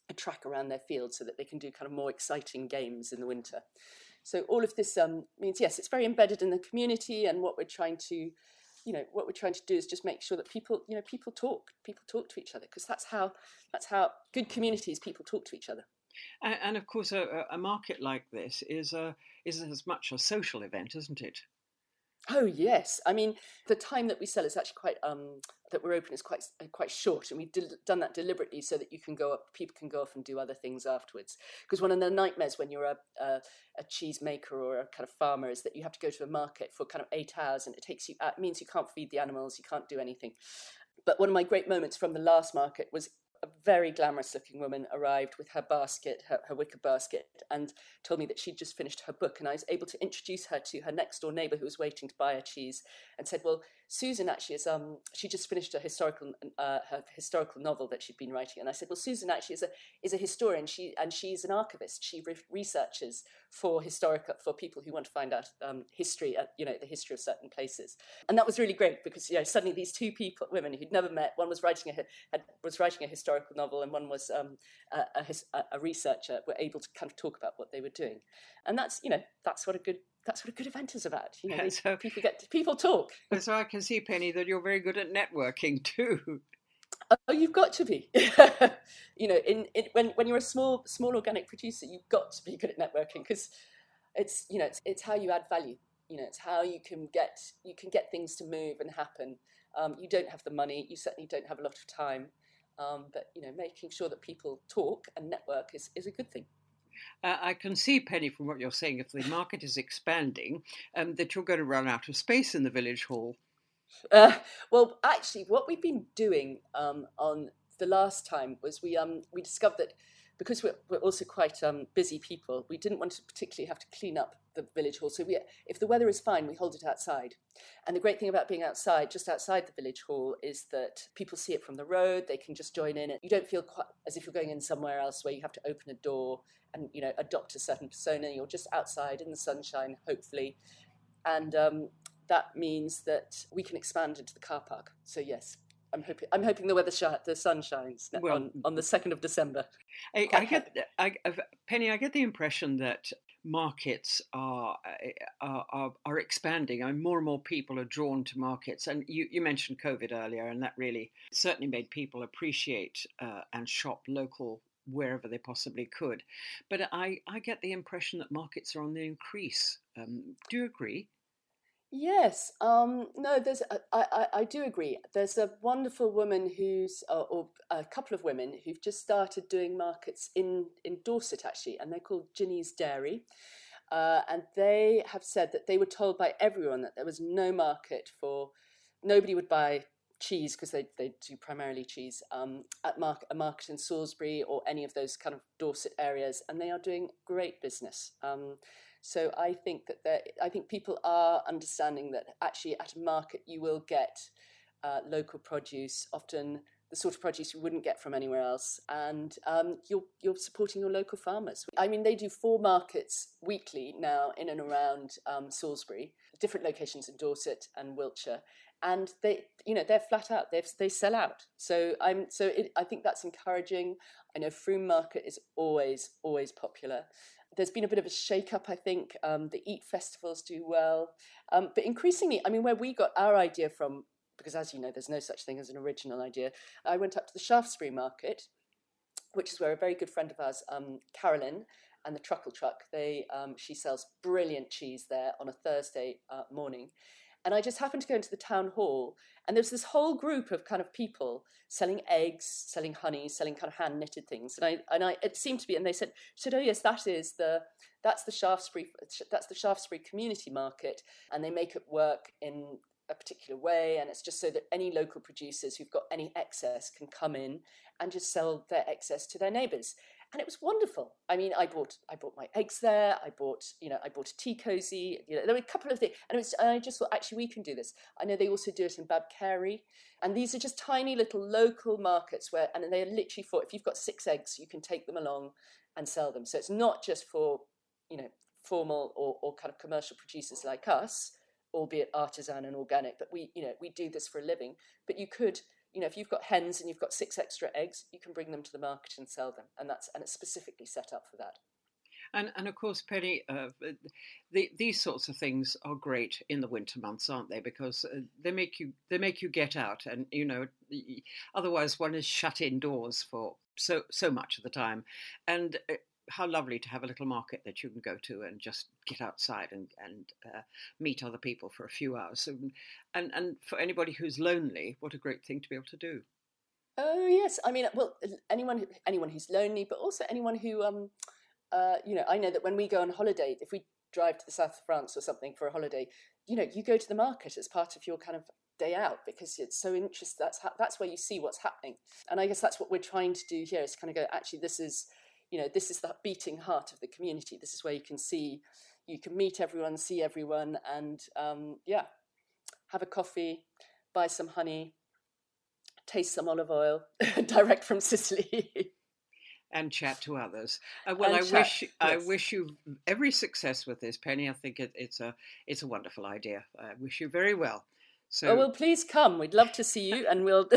a track around their field so that they can do kind of more exciting games in the winter. So all of this um, means, yes, it's very embedded in the community, and what we're trying to you know, what we're trying to do is just make sure that people, you know, people talk, people talk to each other, because that's how, that's how good communities, people talk to each other. And, and of course, a, a market like this is a, is as much a social event, isn't it? Oh, yes. I mean, the time that we sell is actually quite, um, that we're open is quite, quite short. And we've del- done that deliberately so that you can go up, people can go off and do other things afterwards. Because one of the nightmares when you're a, a, a cheese maker or a kind of farmer is that you have to go to a market for kind of eight hours and it takes you, it means you can't feed the animals, you can't do anything. But one of my great moments from the last market was a very glamorous looking woman arrived with her basket, her, her wicker basket, and told me that she'd just finished her book. And I was able to introduce her to her next door neighbour who was waiting to buy her cheese, and said, well, Susan actually is, um, she just finished a historical, uh, her historical novel that she'd been writing. And I said, well, Susan actually is a, is a historian. She, and she's an archivist. She re- researches for historical, for people who want to find out, um, history, uh, you know, the history of certain places. And that was really great because, you know, suddenly these two people, women who'd never met, one was writing a, had, was writing a historical, historical novel, and one was um, a, a, a researcher, were able to kind of talk about what they were doing, and that's you know that's what a good that's what a good event is about. You know, so, people get to, people talk. So I can see, Penny, that you're very good at networking too. Oh, you've got to be. you know, in, in when when you're a small small organic producer, you've got to be good at networking, because it's you know it's, it's how you add value. You know, it's how you can get you can get things to move and happen. Um, you don't have the money. You certainly don't have a lot of time. Um, but, you know, making sure that people talk and network is, is a good thing. Uh, I can see, Penny, from what you're saying, if the market is expanding, um, that you're going to run out of space in the village hall. Uh, well, actually, what we've been doing um, on the last time was we um, we discovered that because we're, we're also quite um, busy people, we didn't want to particularly have to clean up the village hall. So we, if the weather is fine, we hold it outside. And the great thing about being outside, just outside the village hall, is that people see it from the road. They can just join in. You don't feel quite as if you're going in somewhere else where you have to open a door and, you know, adopt a certain persona. You're just outside in the sunshine, hopefully. And um, that means that we can expand into the car park. So, yes. I'm hoping. I'm hoping the weather, sh- the sun shines well, on, on the second of December. I, I get, I, Penny. I get the impression that markets are, are are are expanding. I mean, more and more people are drawn to markets. And you, you mentioned COVID earlier, and that really certainly made people appreciate uh, and shop local wherever they possibly could. But I, I get the impression that markets are on the increase. Um, do you agree? Yes, um, no, there's. I, I, I do agree. There's a wonderful woman who's, uh, or a couple of women who've just started doing markets in, in Dorset actually, and they're called Ginny's Dairy, uh, and they have said that they were told by everyone that there was no market for, nobody would buy cheese because they they do primarily cheese um, at market, a market in Salisbury or any of those kind of Dorset areas, and they are doing great business. Um, So I think that there, I think people are understanding that actually at a market you will get uh, local produce, often the sort of produce you wouldn't get from anywhere else, and um, you're you're supporting your local farmers. I mean, they do four markets weekly now in and around um, Salisbury, different locations in Dorset and Wiltshire, and they, you know, they're flat out. They they sell out. So I'm so it, I think that's encouraging. I know Froome Market is always always popular. There's been a bit of a shake-up, I think. Um, the Eat festivals do well. Um, but increasingly, I mean, where we got our idea from, because as you know, there's no such thing as an original idea, I went up to the Shaftesbury market, which is where a very good friend of ours, um, Carolyn, and the Truckle Truck, they um, she sells brilliant cheese there on a Thursday uh, morning. And I just happened to go into the town hall, and there was this whole group of kind of people selling eggs, selling honey, selling kind of hand knitted things. And I and I it seemed to be, and they said, "Oh yes, that is the that's the Shaftesbury that's the Shaftesbury Community Market, and they make it work in a particular way, and it's just so that any local producers who've got any excess can come in and just sell their excess to their neighbours." And it was wonderful. I mean, I bought I bought my eggs there. I bought, you know, I bought a tea cosy. You know, there were a couple of things, and it was, and I just thought, actually, we can do this. I know they also do it in Babcary, and these are just tiny little local markets where, and they are literally for, if you've got six eggs, you can take them along and sell them. So it's not just for, you know, formal or, or kind of commercial producers like us, albeit artisan and organic. But we, you know, we do this for a living. But you could. You know, if you've got hens and you've got six extra eggs, you can bring them to the market and sell them, and that's and it's specifically set up for that. And and of course, Penny, uh, the, these sorts of things are great in the winter months, aren't they? Because uh, they make you they make you get out, and you know, otherwise one is shut indoors for so so much of the time. And uh, how lovely to have a little market that you can go to and just get outside and and uh, meet other people for a few hours. And, and and for anybody who's lonely, what a great thing to be able to do. Oh yes, I mean, well, anyone anyone who's lonely, but also anyone who, um, uh, you know, I know that when we go on holiday, if we drive to the south of France or something for a holiday, you know, you go to the market as part of your kind of day out because it's so interesting. That's how, that's where you see what's happening, and I guess that's what we're trying to do here is kind of go, actually, this is. You know, this is the beating heart of the community. This is where you can see, you can meet everyone, see everyone, and um, yeah, have a coffee, buy some honey, taste some olive oil, direct from Sicily, and chat to others. Uh, well, and I chat, wish yes. I wish you every success with this, Penny. I think it, it's a it's a wonderful idea. I wish you very well. So, oh well, please come. We'd love to see you, and we'll,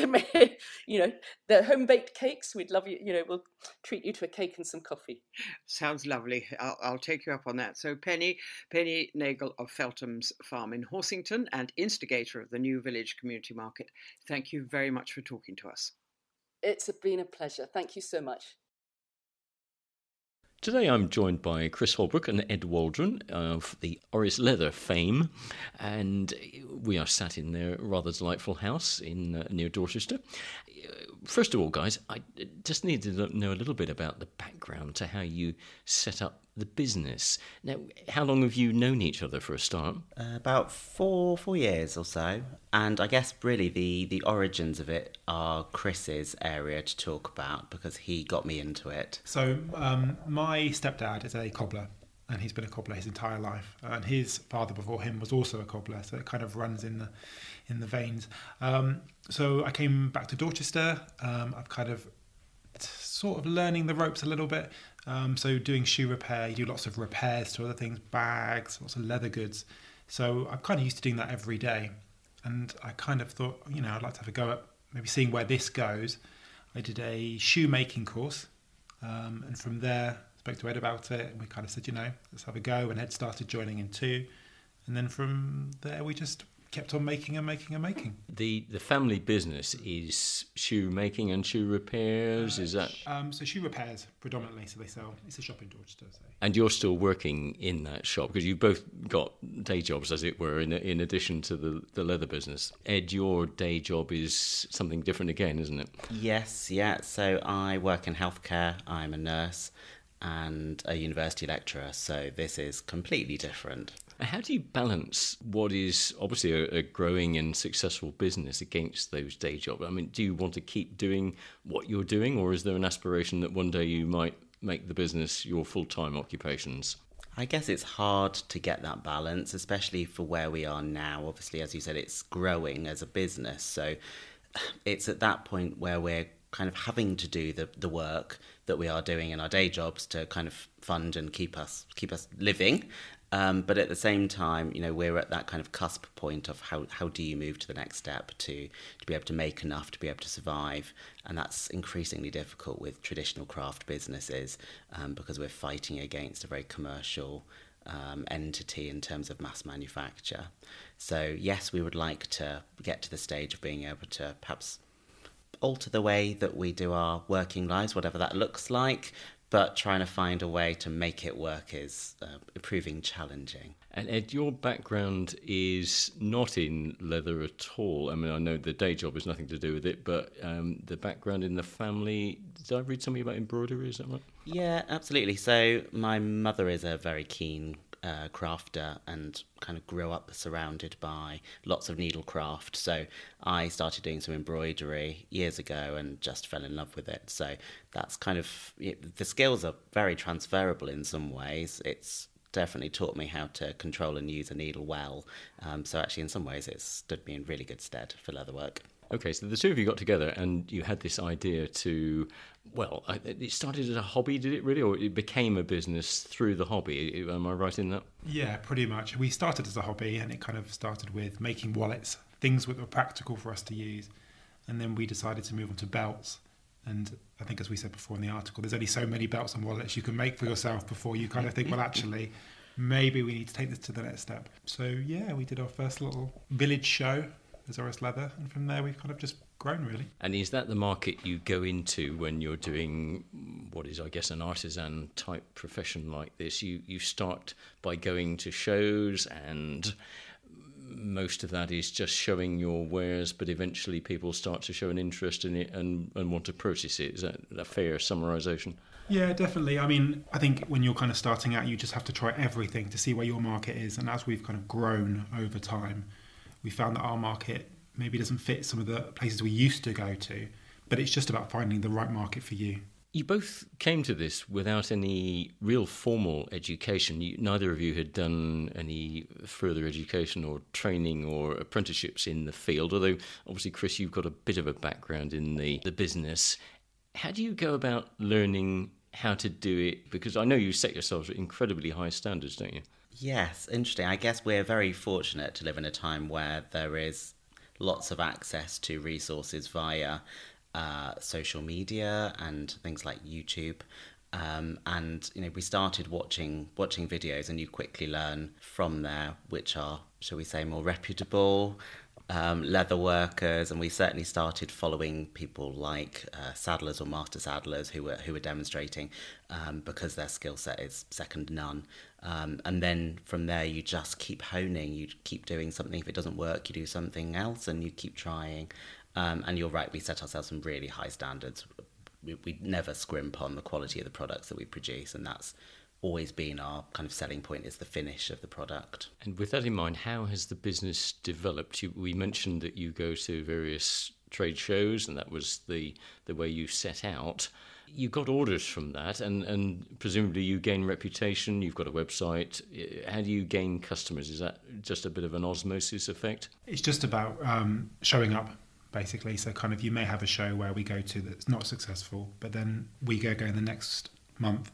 you know, the home baked cakes. We'd love you. You know, we'll treat you to a cake and some coffee. Sounds lovely. I'll, I'll take you up on that. So, Penny, Penny Nagle of Feltham's Farm in Horsington, and instigator of the new village community market. Thank you very much for talking to us. It's been a pleasure. Thank you so much. Today I'm joined by Chris Holbrook and Ed Waldron of the Orris Leather fame, and we are sat in their rather delightful house in uh, near Dorchester. First of all, guys, I just need to know a little bit about the background to how you set up the business. Now, how long have you known each other for a start? Uh, about four four years or so, and I guess really the, the origins of it are Chris's area to talk about because he got me into it. So um, my stepdad is a cobbler, and he's been a cobbler his entire life, and his father before him was also a cobbler, so it kind of runs in the in the veins. Um, so I came back to Dorchester. Um, I've kind of sort of learning the ropes a little bit. Um, so doing shoe repair, you do lots of repairs to other things, bags, lots of leather goods. So I'm kind of used to doing that every day. And I kind of thought, you know, I'd like to have a go at maybe seeing where this goes. I did a shoemaking course. Um, and from there, I spoke to Ed about it. And we kind of said, you know, let's have a go. And Ed started joining in too. And then from there, we just kept on making and making and making. The the family business is shoemaking and shoe repairs, uh, is that? Um, so shoe repairs predominantly, so they sell, it's a shop in Dorchester. So. And you're still working in that shop, because you've both got day jobs, as it were, in in addition to the, the leather business. Ed, your day job is something different again, isn't it? Yes, yeah, so I work in healthcare, I'm a nurse and a university lecturer, so this is completely different. How do you balance what is obviously a, a growing and successful business against those day jobs? I mean, do you want to keep doing what you're doing, or is there an aspiration that one day you might make the business your full-time occupations? I guess it's hard to get that balance, especially for where we are now. Obviously, as you said, it's growing as a business, so it's at that point where we're kind of having to do the, the work that we are doing in our day jobs to kind of fund and keep us keep us living. Um, but at the same time, you know, we're at that kind of cusp point of how, how do you move to the next step to, to be able to make enough, to be able to survive. And that's increasingly difficult with traditional craft businesses um, because we're fighting against a very commercial um, entity in terms of mass manufacture. So yes, we would like to get to the stage of being able to perhaps alter the way that we do our working lives, whatever that looks like. But trying to find a way to make it work is uh, proving challenging. And Ed, your background is not in leather at all. I mean, I know the day job has nothing to do with it, but um, the background in the family, did I read something about embroidery, is that right? Yeah, absolutely. So my mother is a very keen uh, crafter and kind of grew up surrounded by lots of needle craft. So I started doing some embroidery years ago and just fell in love with it. So that's kind of, the skills are very transferable in some ways. It's definitely taught me how to control and use a needle well. Um, so actually in some ways it's stood me in really good stead for leatherwork. Okay, so the two of you got together and you had this idea to, well, it started as a hobby, did it really? Or it became a business through the hobby? Am I right in that? Yeah, pretty much. We started as a hobby and it kind of started with making wallets, things that were practical for us to use. And then we decided to move on to belts. And I think, as we said before in the article, there's only so many belts and wallets you can make for yourself before you kind of think, well, actually, maybe we need to take this to the next step. So, yeah, we did our first little village show as Orris Leather, and from there we've kind of just grown, really. And is that the market you go into when you're doing what is, I guess, an artisan type profession like this? You you start by going to shows, and most of that is just showing your wares, but eventually people start to show an interest in it and, and want to purchase it. Is that a fair summarisation? Yeah, definitely. I mean, I think when you're kind of starting out, you just have to try everything to see where your market is. And as we've kind of grown over time, we found that our market maybe doesn't fit some of the places we used to go to, but it's just about finding the right market for you. You both came to this without any real formal education. You, neither of you had done any further education or training or apprenticeships in the field, although obviously, Chris, you've got a bit of a background in the, the business. How do you go about learning how to do it? Because I know you set yourselves incredibly high standards, don't you? Yes, interesting. I guess we're very fortunate to live in a time where there is lots of access to resources via uh, social media and things like YouTube. Um, and, you know, we started watching watching videos, and you quickly learn from there, which are, shall we say, more reputable um, leather workers. And we certainly started following people like uh, saddlers or master saddlers who were, who were demonstrating um, because their skill set is second to none. Um, and then from there, you just keep honing, you keep doing something. If it doesn't work, you do something else and you keep trying. Um, and you're right, we set ourselves some really high standards. We, we never scrimp on the quality of the products that we produce. And that's always been our kind of selling point, is the finish of the product. And with that in mind, how has the business developed? You, we mentioned that you go to various trade shows, and that was the, the way you set out. You got orders from that, and, and presumably you gain reputation, you've got a website. How do you gain customers? Is that just a bit of an osmosis effect? It's just about um, showing up, basically. So kind of you may have a show where we go to that's not successful, but then we go go the next month,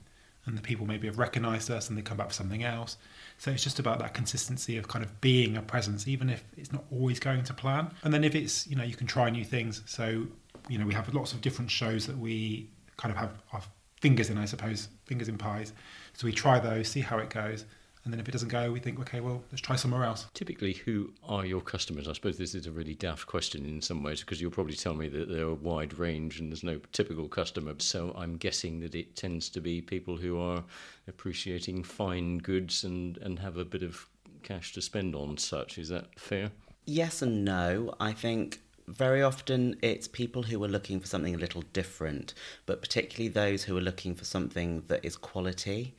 and the people maybe have recognised us and they come back for something else. So it's just about that consistency of kind of being a presence, even if it's not always going to plan. And then if it's, you know, you can try new things. So, you know, we have lots of different shows that we kind of have our fingers in, I suppose, fingers in pies. So we try those, see how it goes, And then if it doesn't go, we think, okay, well, let's try somewhere else. Typically, who are your customers? I suppose this is a really daft question in some ways, because you'll probably tell me that there are a wide range and there's no typical customer. So I'm guessing that it tends to be people who are appreciating fine goods and, and have a bit of cash to spend on such. Is that fair? Yes and no. I think very often it's people who are looking for something a little different, but particularly those who are looking for something that is quality.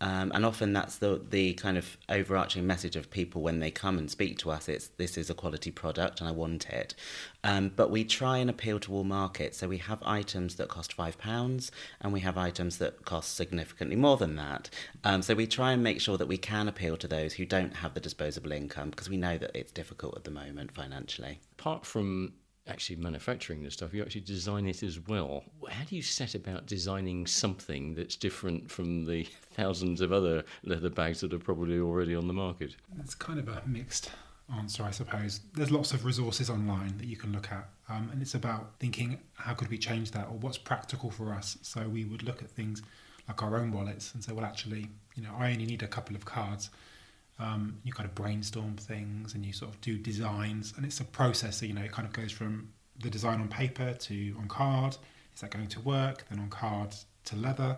Um, and often that's the the kind of overarching message of people when they come and speak to us. It's, this is a quality product and I want it. Um, but we try and appeal to all markets. So we have items that cost five pounds and we have items that cost significantly more than that. Um, so we try and make sure that we can appeal to those who don't have the disposable income, because we know that it's difficult at the moment financially. Apart from actually manufacturing this stuff, you actually design it as well. How do you set about designing something that's different from the thousands of other leather bags that are probably already on the market? That's kind of a mixed answer, I suppose. There's lots of resources online that you can look at, um, and it's about thinking, how could we change that, or what's practical for us? So we would look at things like our own wallets and say, well, actually, you know, I only need a couple of cards. Um, you kind of brainstorm things and you sort of do designs, and it's a process. So, you know, it kind of goes from the design on paper to on card. Is that going to work? Then on card to leather.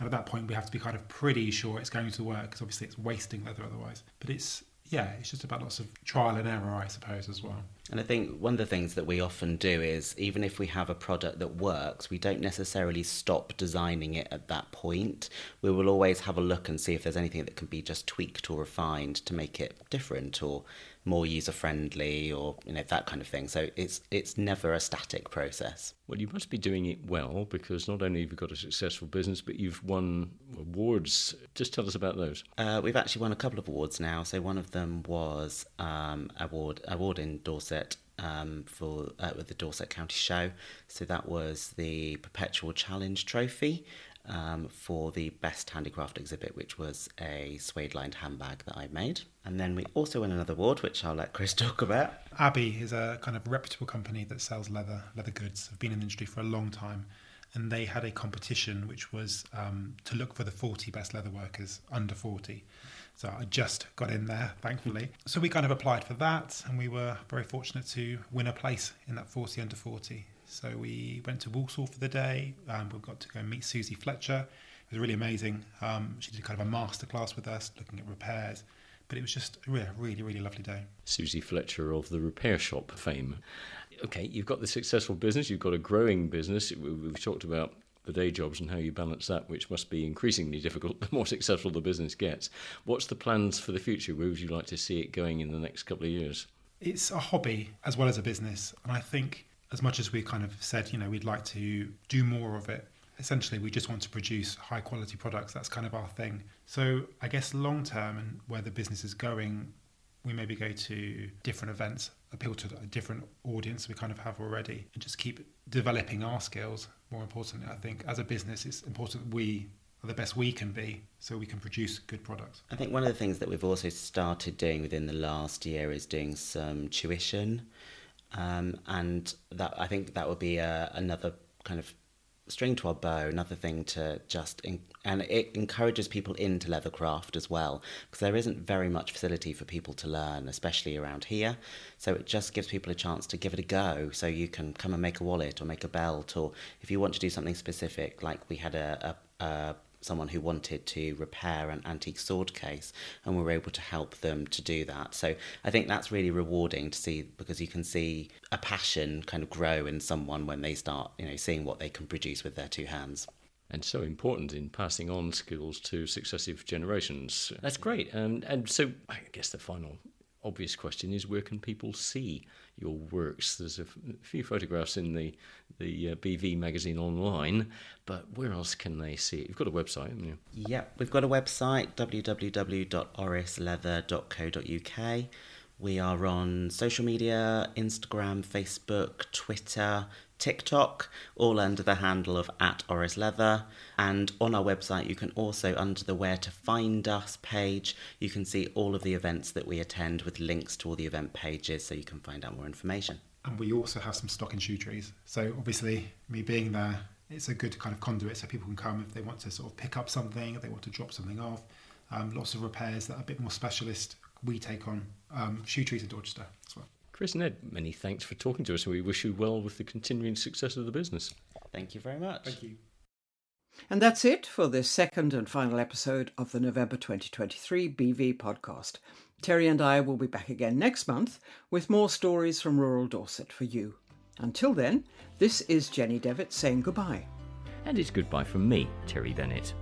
And at that point, we have to be kind of pretty sure it's going to work, because obviously it's wasting leather otherwise. But it's, yeah, it's just about lots of trial and error, I suppose, as well. And I think one of the things that we often do is, even if we have a product that works, we don't necessarily stop designing it at that point. We will always have a look and see if there's anything that can be just tweaked or refined to make it different or more user-friendly, or, you know, that kind of thing. So it's it's never a static process. Well, you must be doing it well, because not only have you got a successful business, but you've won awards. Just tell us about those. Uh, we've actually won a couple of awards now. So one of them was um, award award in Dorset um, for uh, with the Dorset County Show. So that was the Perpetual Challenge Trophy um, for the Best Handicraft Exhibit, which was a suede-lined handbag that I made. And then we also won another award, which I'll let Chris talk about. Abbey is a kind of reputable company that sells leather, leather goods. They've been in the industry for a long time. And they had a competition which was um, to look for the forty best leather workers under forty. So I just got in there, thankfully. So we kind of applied for that, and we were very fortunate to win a place in that forty under forty. So we went to Walsall for the day. Um, we got to go and meet Susie Fletcher. It was really amazing. Um, she did kind of a masterclass with us, looking at repairs. But it was just a really, really, really lovely day. Susie Fletcher of the Repair Shop fame. Okay, you've got the successful business, you've got a growing business. We've talked about the day jobs and how you balance that, which must be increasingly difficult the more successful the business gets. What's the plans for the future? Where would you like to see it going in the next couple of years? It's a hobby as well as a business. And I think as much as we kind of said, you know, we'd like to do more of it, essentially, we just want to produce high quality products. That's kind of our thing. So I guess long term, and where the business is going, we maybe go to different events, appeal to a different audience we kind of have already, and just keep developing our skills. More importantly, I think as a business, it's important that we are the best we can be, so we can produce good products. I think one of the things that we've also started doing within the last year is doing some tuition. Um, and that I think that would be a, another kind of string to our bow, another thing to just in, and it encourages people into leathercraft as well, because there isn't very much facility for people to learn, especially around here. So it just gives people a chance to give it a go. So you can come and make a wallet or make a belt, or if you want to do something specific, like we had a, a, a someone who wanted to repair an antique sword case, and we were able to help them to do that. So I think that's really rewarding to see, because you can see a passion kind of grow in someone when they start, you know, seeing what they can produce with their two hands. And so important in passing on skills to successive generations. That's great. And and so I guess the final obvious question is, where can people see your works? There's a f- few photographs in the the uh, B V magazine online, but where else can they see it? You've got a website, haven't you? Yep, we've got a website, w w w dot orris leather dot co dot u k. We are on social media, Instagram, Facebook, Twitter, TikTok, all under the handle of at Orris Leather. And on our website, you can also, under the Where to Find Us page, you can see all of the events that we attend with links to all the event pages, so you can find out more information. And we also have some stock in shoe trees. So obviously, me being there, it's a good kind of conduit, so people can come if they want to sort of pick up something, if they want to drop something off. um, lots of repairs that are a bit more specialist we take on. Um, shoe trees in Dorchester as well. Chris and Ed, many thanks for talking to us, and we wish you well with the continuing success of the business. Thank you very much. Thank you. And that's it for this second and final episode of the November twenty twenty-three B V Podcast. Terry and I will be back again next month with more stories from rural Dorset for you. Until then, this is Jenny Devitt saying goodbye. And it's goodbye from me, Terry Bennett.